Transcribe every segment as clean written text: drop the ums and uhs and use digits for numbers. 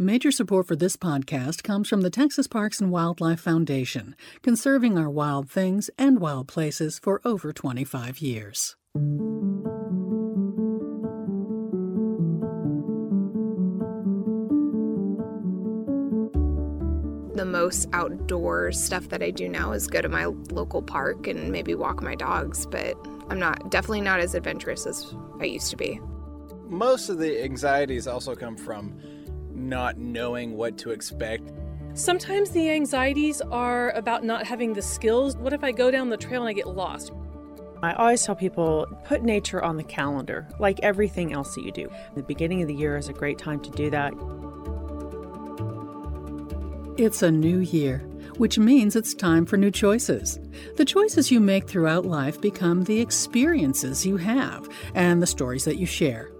Major support for this podcast comes from the Texas Parks and Wildlife Foundation, conserving our wild things and wild places for over 25 years. The most outdoor stuff that I do now is go to my local park and maybe walk my dogs, but I'm definitely not as adventurous as I used to be. Most of the anxieties also come from not knowing what to expect. Sometimes the anxieties are about not having the skills. What if I go down the trail and I get lost? I always tell people, put nature on the calendar, like everything else that you do. The beginning of the year is a great time to do that. It's a new year, which means it's time for new choices. The choices you make throughout life become the experiences you have and the stories that you share.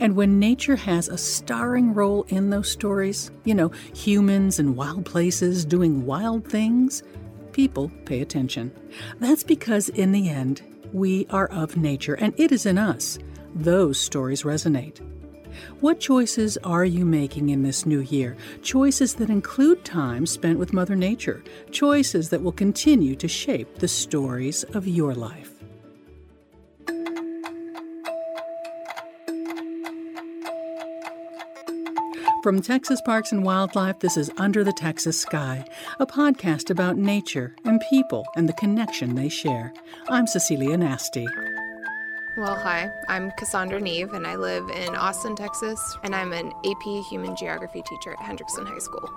And when nature has a starring role in those stories, humans in wild places doing wild things, people pay attention. That's because in the end, we are of nature, and it is in us. Those stories resonate. What choices are you making in this new year? Choices that include time spent with Mother Nature. Choices that will continue to shape the stories of your life. From Texas Parks and Wildlife, this is Under the Texas Sky, a podcast about nature and people and the connection they share. I'm Cecilia Nasti. Well, hi, I'm Cassandra Neve, and I live in Austin, Texas, and I'm an AP Human Geography teacher at Hendrickson High School.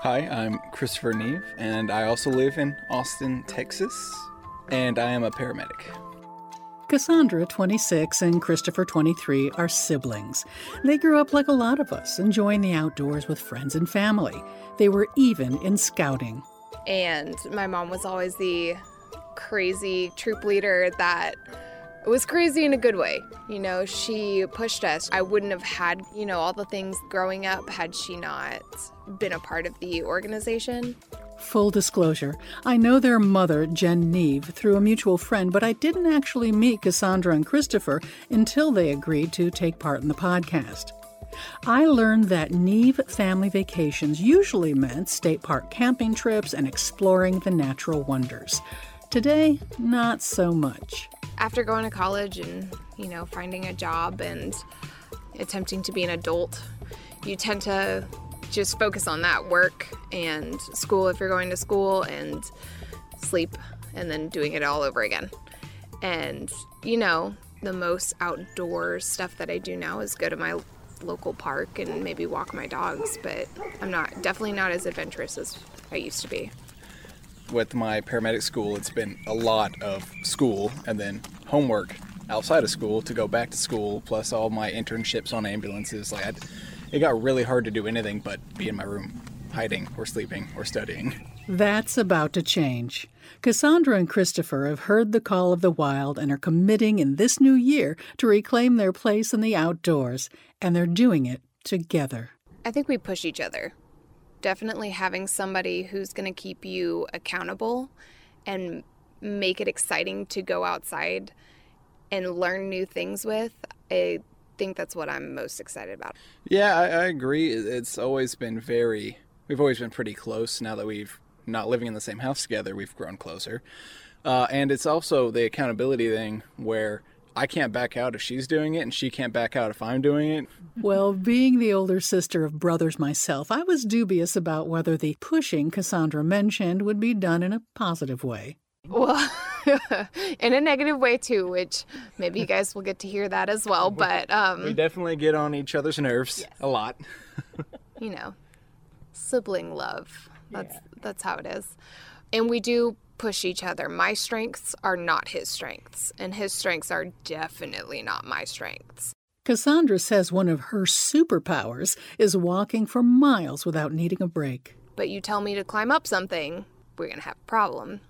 Hi, I'm Christopher Neve, and I also live in Austin, Texas, and I am a paramedic. Cassandra, 26, and Christopher, 23, are siblings. They grew up like a lot of us, enjoying the outdoors with friends and family. They were even in scouting. And my mom was always the crazy troop leader that was crazy in a good way. She pushed us. I wouldn't have had, all the things growing up had she not been a part of the organization. Full disclosure, I know their mother, Jen Neve, through a mutual friend, but I didn't actually meet Cassandra and Christopher until they agreed to take part in the podcast. I learned that Neve family vacations usually meant state park camping trips and exploring the natural wonders. Today, not so much. After going to college and, finding a job and attempting to be an adult, you tend to just focus on that work and school if you're going to school and sleep and then doing it all over again. And, the most outdoor stuff that I do now is go to my local park and maybe walk my dogs, but I'm definitely not as adventurous as I used to be. With my paramedic school, it's been a lot of school and then homework outside of school to go back to school, plus all my internships on ambulances. It got really hard to do anything but be in my room, hiding or sleeping or studying. That's about to change. Cassandra and Christopher have heard the call of the wild and are committing in this new year to reclaim their place in the outdoors, and they're doing it together. I think we push each other. Definitely having somebody who's going to keep you accountable and make it exciting to go outside and learn new things with. I think that's what I'm most excited about. Yeah, I agree. It's always been we've always been pretty close. Now that we've not living in the same house together, we've grown closer. And it's also the accountability thing where I can't back out if she's doing it, and she can't back out if I'm doing it. Well, being the older sister of brothers myself, I was dubious about whether the pushing Cassandra mentioned would be done in a positive way. Well, in a negative way, too, which maybe you guys will get to hear that as well. But we definitely get on each other's nerves a lot. Sibling love. That's how it is. And we do push each other. My strengths are not his strengths, and his strengths are definitely not my strengths. Cassandra says one of her superpowers is walking for miles without needing a break. But you tell me to climb up something, we're going to have a problem.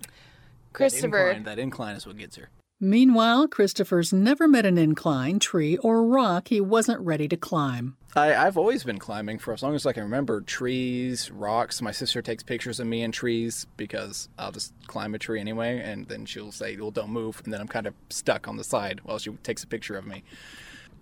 Christopher. That incline is what gets her. Meanwhile, Christopher's never met an incline, tree, or rock he wasn't ready to climb. I've always been climbing for as long as I can remember. Trees, rocks. My sister takes pictures of me in trees because I'll just climb a tree anyway, and then she'll say, don't move, and then I'm kind of stuck on the side while she takes a picture of me.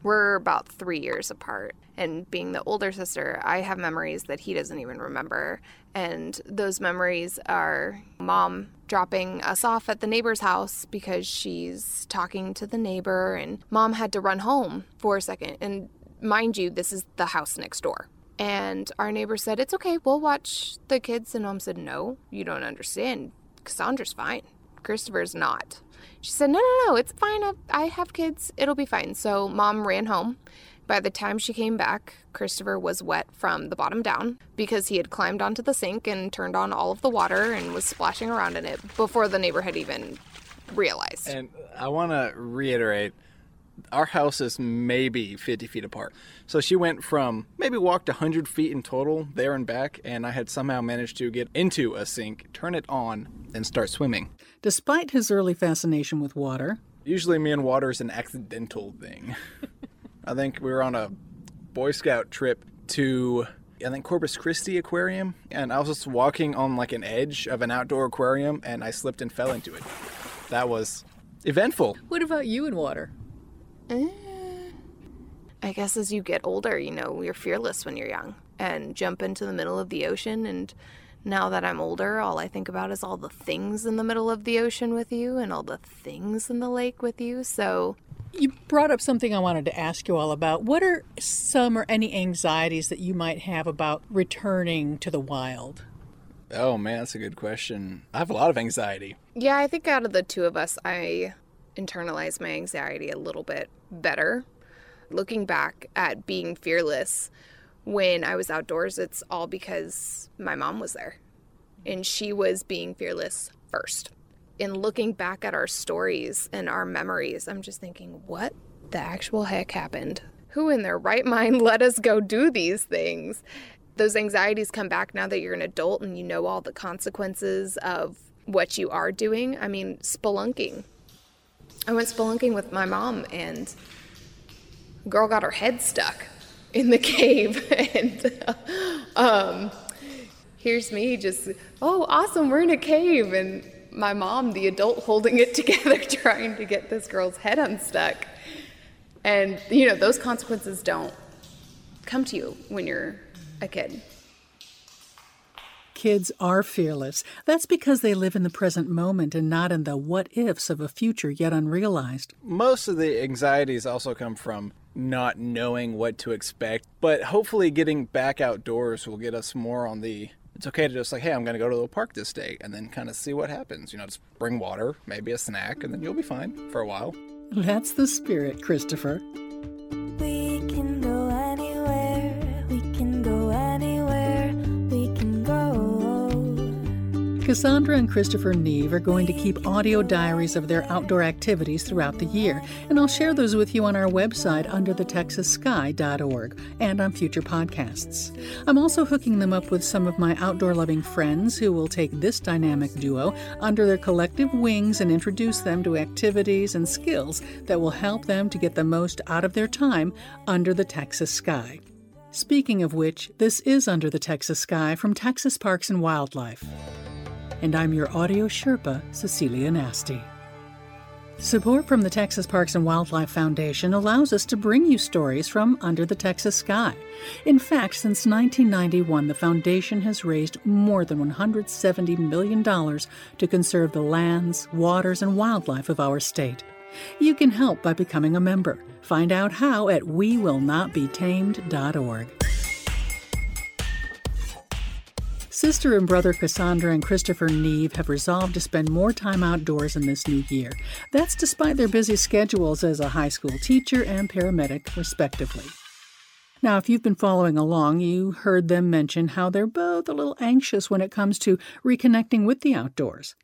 We're about 3 years apart. And being the older sister, I have memories that he doesn't even remember. And those memories are mom dropping us off at the neighbor's house because she's talking to the neighbor, and mom had to run home for a second. And mind you, this is the house next door. And our neighbor said, "It's okay, we'll watch the kids." And mom said, "No, you don't understand. Cassandra's fine. Christopher's not." She said, No, it's fine. I have kids. It'll be fine." So mom ran home. By the time she came back, Christopher was wet from the bottom down because he had climbed onto the sink and turned on all of the water and was splashing around in it before the neighbor had even realized. And I want to reiterate, our house is maybe 50 feet apart. So she went from maybe walked 100 feet in total there and back, and I had somehow managed to get into a sink, turn it on, and start swimming. Despite his early fascination with water... Usually me and water is an accidental thing. I think we were on a Boy Scout trip to, I think, Corpus Christi Aquarium, and I was just walking on like an edge of an outdoor aquarium, and I slipped and fell into it. That was eventful. What about you and water? I guess as you get older, you know, you're fearless when you're young and jump into the middle of the ocean. And now that I'm older, all I think about is all the things in the middle of the ocean with you and all the things in the lake with you. So you brought up something I wanted to ask you all about. What are some or any anxieties that you might have about returning to the wild? Oh, man, that's a good question. I have a lot of anxiety. Yeah, I think out of the two of us, I internalize my anxiety a little bit better. Looking back at being fearless when I was outdoors, it's all because my mom was there and she was being fearless first. In looking back at our stories and our memories, I'm just thinking, what the actual heck happened? Who in their right mind let us go do these things? Those anxieties come back now that you're an adult and you know all the consequences of what you are doing. I mean, spelunking. I went spelunking with my mom, and a girl got her head stuck in the cave. And here's me just, "Oh, awesome, we're in a cave." And my mom, the adult, holding it together, trying to get this girl's head unstuck. And, you know, those consequences don't come to you when you're a kid. Kids are fearless. That's because they live in the present moment and not in the what-ifs of a future yet unrealized. Most of the anxieties also come from not knowing what to expect, but hopefully getting back outdoors will get us more on the, it's okay to just like, hey, I'm going to go to the park this day, and then kind of see what happens. You know, just bring water, maybe a snack, and then you'll be fine for a while. That's the spirit, Christopher. We can go anywhere, we can go anywhere, we can go. Cassandra and Christopher Neve are going to keep audio diaries of their outdoor activities throughout the year, and I'll share those with you on our website, UnderTheTexasSky.org, and on future podcasts. I'm also hooking them up with some of my outdoor-loving friends who will take this dynamic duo under their collective wings and introduce them to activities and skills that will help them to get the most out of their time under the Texas sky. Speaking of which, this is Under the Texas Sky from Texas Parks and Wildlife. And I'm your audio Sherpa, Cecilia Nasti. Support from the Texas Parks and Wildlife Foundation allows us to bring you stories from Under the Texas Sky. In fact, since 1991, the foundation has raised more than $170 million to conserve the lands, waters, and wildlife of our state. You can help by becoming a member. Find out how at wewillnotbetamed.org. Sister and brother Cassandra and Christopher Neve have resolved to spend more time outdoors in this new year. That's despite their busy schedules as a high school teacher and paramedic, respectively. Now, if you've been following along, you heard them mention how they're both a little anxious when it comes to reconnecting with the outdoors.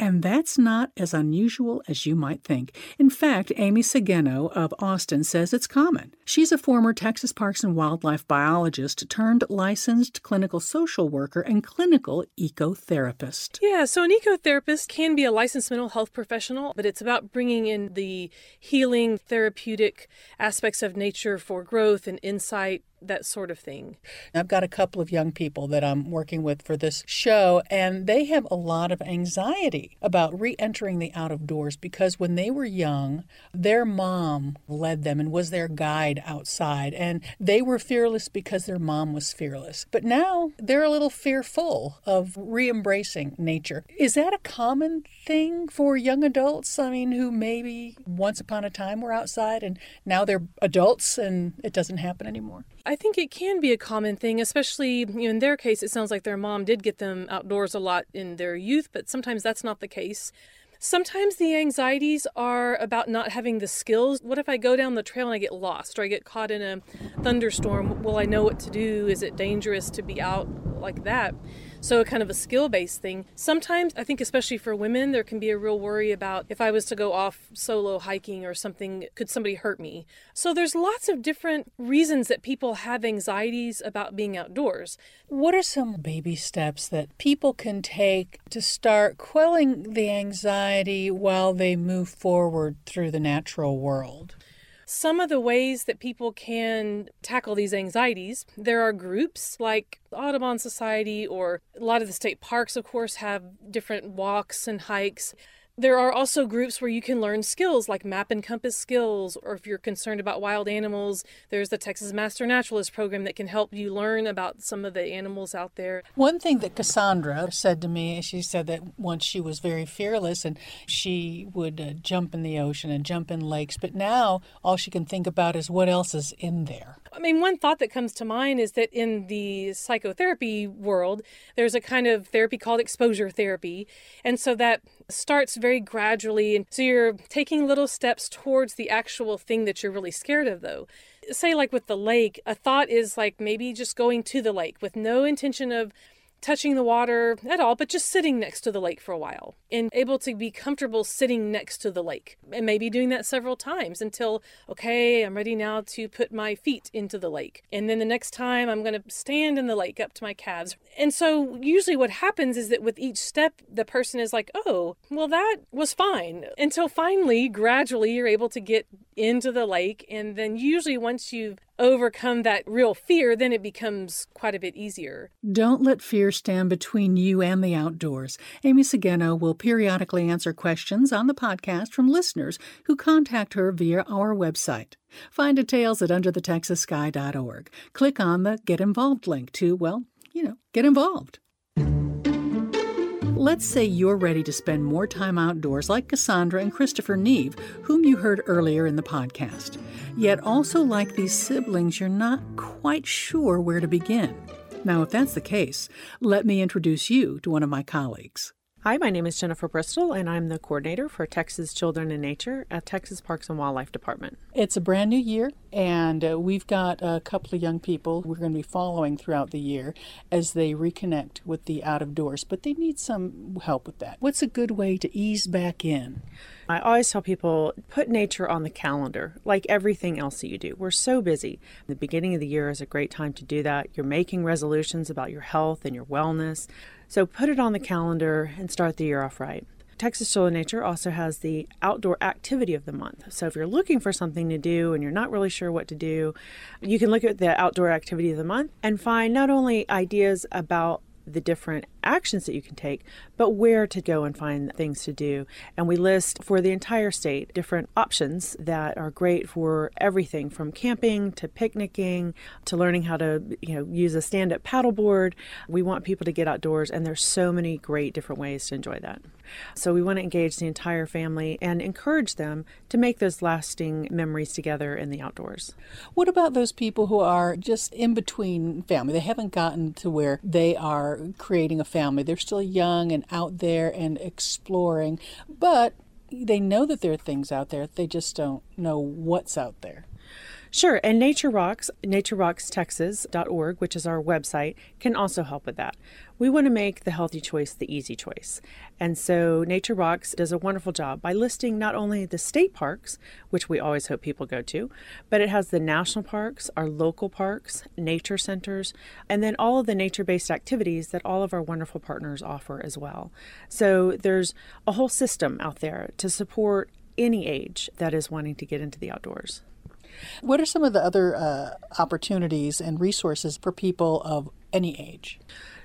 And that's not as unusual as you might think. In fact, Amy Segeno of Austin says it's common. She's a former Texas Parks and Wildlife biologist turned licensed clinical social worker and clinical ecotherapist. Yeah, so an ecotherapist can be a licensed mental health professional, but it's about bringing in the healing, therapeutic aspects of nature for growth and insight, that sort of thing. I've got a couple of young people that I'm working with for this show, and they have a lot of anxiety about re-entering the out of doors because when they were young, their mom led them and was their guide outside, and they were fearless because their mom was fearless. But now they're a little fearful of re-embracing nature. Is that a common thing for young adults? I mean, who maybe once upon a time were outside and now they're adults and it doesn't happen anymore? I think it can be a common thing, especially in their case. It sounds like their mom did get them outdoors a lot in their youth, but sometimes that's not the case. Sometimes the anxieties are about not having the skills. What if I go down the trail and I get lost or I get caught in a thunderstorm? Will I know what to do? Is it dangerous to be out like that? So kind of a skill-based thing. Sometimes, I think especially for women, there can be a real worry about if I was to go off solo hiking or something, could somebody hurt me? So there's lots of different reasons that people have anxieties about being outdoors. What are some baby steps that people can take to start quelling the anxiety while they move forward through the natural world? Some of the ways that people can tackle these anxieties, there are groups like the Audubon Society, or a lot of the state parks, of course, have different walks and hikes. There are also groups where you can learn skills like map and compass skills, or if you're concerned about wild animals, there's the Texas Master Naturalist program that can help you learn about some of the animals out there. One thing that Cassandra said to me, she said that once she was very fearless and she would jump in the ocean and jump in lakes, but now all she can think about is what else is in there. I mean, one thought that comes to mind is that in the psychotherapy world, there's a kind of therapy called exposure therapy, and so that starts very gradually. And so you're taking little steps towards the actual thing that you're really scared of, though. Say like with the lake, a thought is like maybe just going to the lake with no intention of touching the water at all, but just sitting next to the lake for a while and able to be comfortable sitting next to the lake and maybe doing that several times until, okay, I'm ready now to put my feet into the lake. And then the next time I'm going to stand in the lake up to my calves. And so usually what happens is that with each step, the person is like, oh, well, that was fine. Until finally, gradually, you're able to get into the lake. And then usually once you've overcome that real fear, then it becomes quite a bit easier. Don't let fear stand between you and the outdoors. Amy Segeno will periodically answer questions on the podcast from listeners who contact her via our website. Find details at UnderTheTexasSky.org. Click on the Get Involved link to, get involved. Let's say you're ready to spend more time outdoors like Cassandra and Christopher Neve, whom you heard earlier in the podcast. Yet also like these siblings, you're not quite sure where to begin. Now, if that's the case, let me introduce you to one of my colleagues. Hi, my name is Jennifer Bristol, and I'm the coordinator for Texas Children in Nature at Texas Parks and Wildlife Department. It's a brand new year, and we've got a couple of young people we're going to be following throughout the year as they reconnect with the out of doors, but they need some help with that. What's a good way to ease back in? I always tell people, put nature on the calendar, like everything else that you do. We're so busy. The beginning of the year is a great time to do that. You're making resolutions about your health and your wellness. So put it on the calendar and start the year off right. Texas Children in Nature also has the outdoor activity of the month. So if you're looking for something to do and you're not really sure what to do, you can look at the outdoor activity of the month and find not only ideas about the different actions that you can take, but where to go and find things to do. And we list for the entire state different options that are great for everything from camping to picnicking to learning how to use a stand-up paddleboard. We want people to get outdoors, and there's so many great different ways to enjoy that. So we want to engage the entire family and encourage them to make those lasting memories together in the outdoors. What about those people who are just in between family? They haven't gotten to where they are creating a family. They're still young and out there and exploring, but they know that there are things out there. They just don't know what's out there. Sure, and Nature Rocks, naturerockstexas.org, which is our website, can also help with that. We want to make the healthy choice the easy choice. And so Nature Rocks does a wonderful job by listing not only the state parks, which we always hope people go to, but it has the national parks, our local parks, nature centers, and then all of the nature-based activities that all of our wonderful partners offer as well. So there's a whole system out there to support any age that is wanting to get into the outdoors. What are some of the other opportunities and resources for people of any age?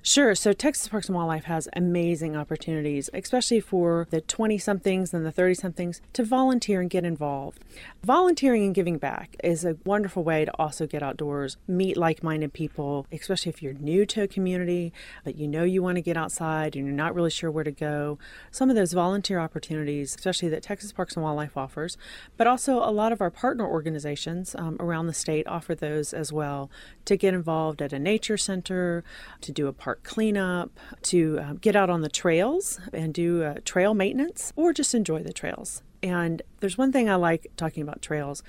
Sure. So Texas Parks and Wildlife has amazing opportunities, especially for the 20-somethings and the 30-somethings, to volunteer and get involved. Volunteering and giving back is a wonderful way to also get outdoors, meet like-minded people, especially if you're new to a community, but you know you want to get outside and you're not really sure where to go. Some of those volunteer opportunities, especially that Texas Parks and Wildlife offers, but also a lot of our partner organizations around the state offer those as well, to get involved at a nature center, to do a park cleanup, to get out on the trails and do trail maintenance, or just enjoy the trails. And there's one thing I like talking about trails.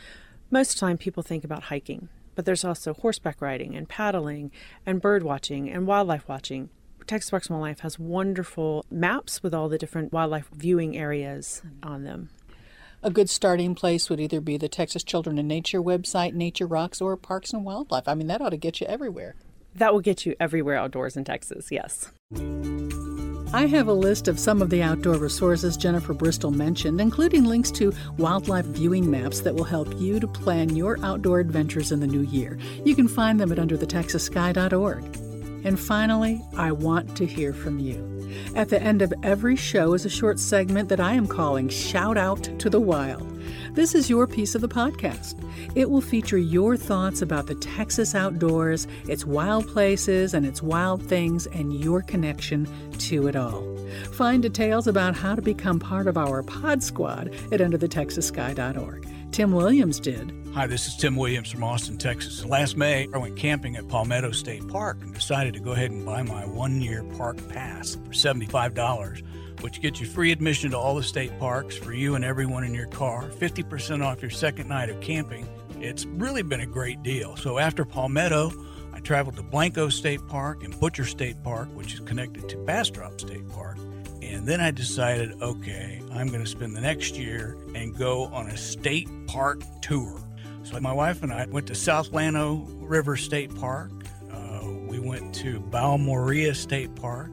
Most of the time people think about hiking, but there's also horseback riding and paddling and bird watching and wildlife watching. Texas Parks and Wildlife has wonderful maps with all the different wildlife viewing areas on them. A good starting place would either be the Texas Children in Nature website, Nature Rocks, or Parks and Wildlife. I mean, that ought to get you everywhere. That will get you everywhere outdoors in Texas, yes. I have a list of some of the outdoor resources Jennifer Bristol mentioned, including links to wildlife viewing maps that will help you to plan your outdoor adventures in the new year. You can find them at UnderTheTexasSky.org. And finally, I want to hear from you. At the end of every show is a short segment that I am calling Shout Out to the Wild. This is your piece of the podcast. It will feature your thoughts about the Texas outdoors, its wild places and its wild things, and your connection to it all. Find details about how to become part of our pod squad at UnderTheTexasSky.org. Tim Williams did. Hi, this is Tim Williams from Austin, Texas. Last May, I went camping at Palmetto State Park and decided to go ahead and buy my one-year park pass for $75, which gets you free admission to all the state parks for you and everyone in your car, 50% off your second night of camping. It's really been a great deal. So after Palmetto, I traveled to Blanco State Park and Butcher State Park, which is connected to Bastrop State Park. And then I decided, okay, I'm going to spend the next year and go on a state park tour. So my wife and I went to South Llano River State Park. We went to Balmorhea State Park.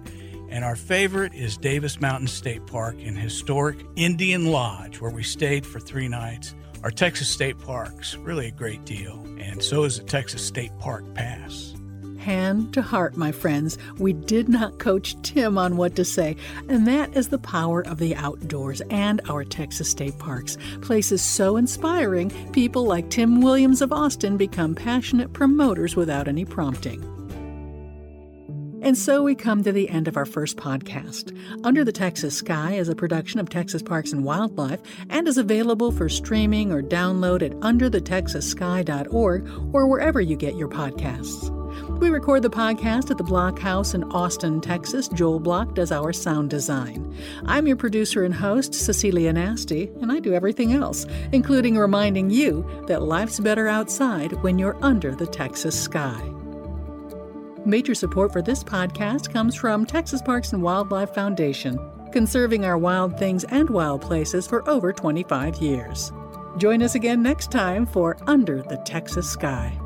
And our favorite is Davis Mountain State Park in historic Indian Lodge, where we stayed for 3 nights. Our Texas State Parks, really a great deal. And so is the Texas State Park Pass. Hand to heart, my friends, we did not coach Tim on what to say, and that is the power of the outdoors and our Texas state parks. Places so inspiring, people like Tim Williams of Austin become passionate promoters without any prompting. And so we come to the end of our first podcast. Under the Texas Sky is a production of Texas Parks and Wildlife and is available for streaming or download at underthetexassky.org or wherever you get your podcasts. We record the podcast at the Block House in Austin, Texas. Joel Block does our sound design. I'm your producer and host, Cecilia Nasti, and I do everything else, including reminding you that life's better outside when you're under the Texas sky. Major support for this podcast comes from Texas Parks and Wildlife Foundation, conserving our wild things and wild places for over 25 years. Join us again next time for Under the Texas Sky.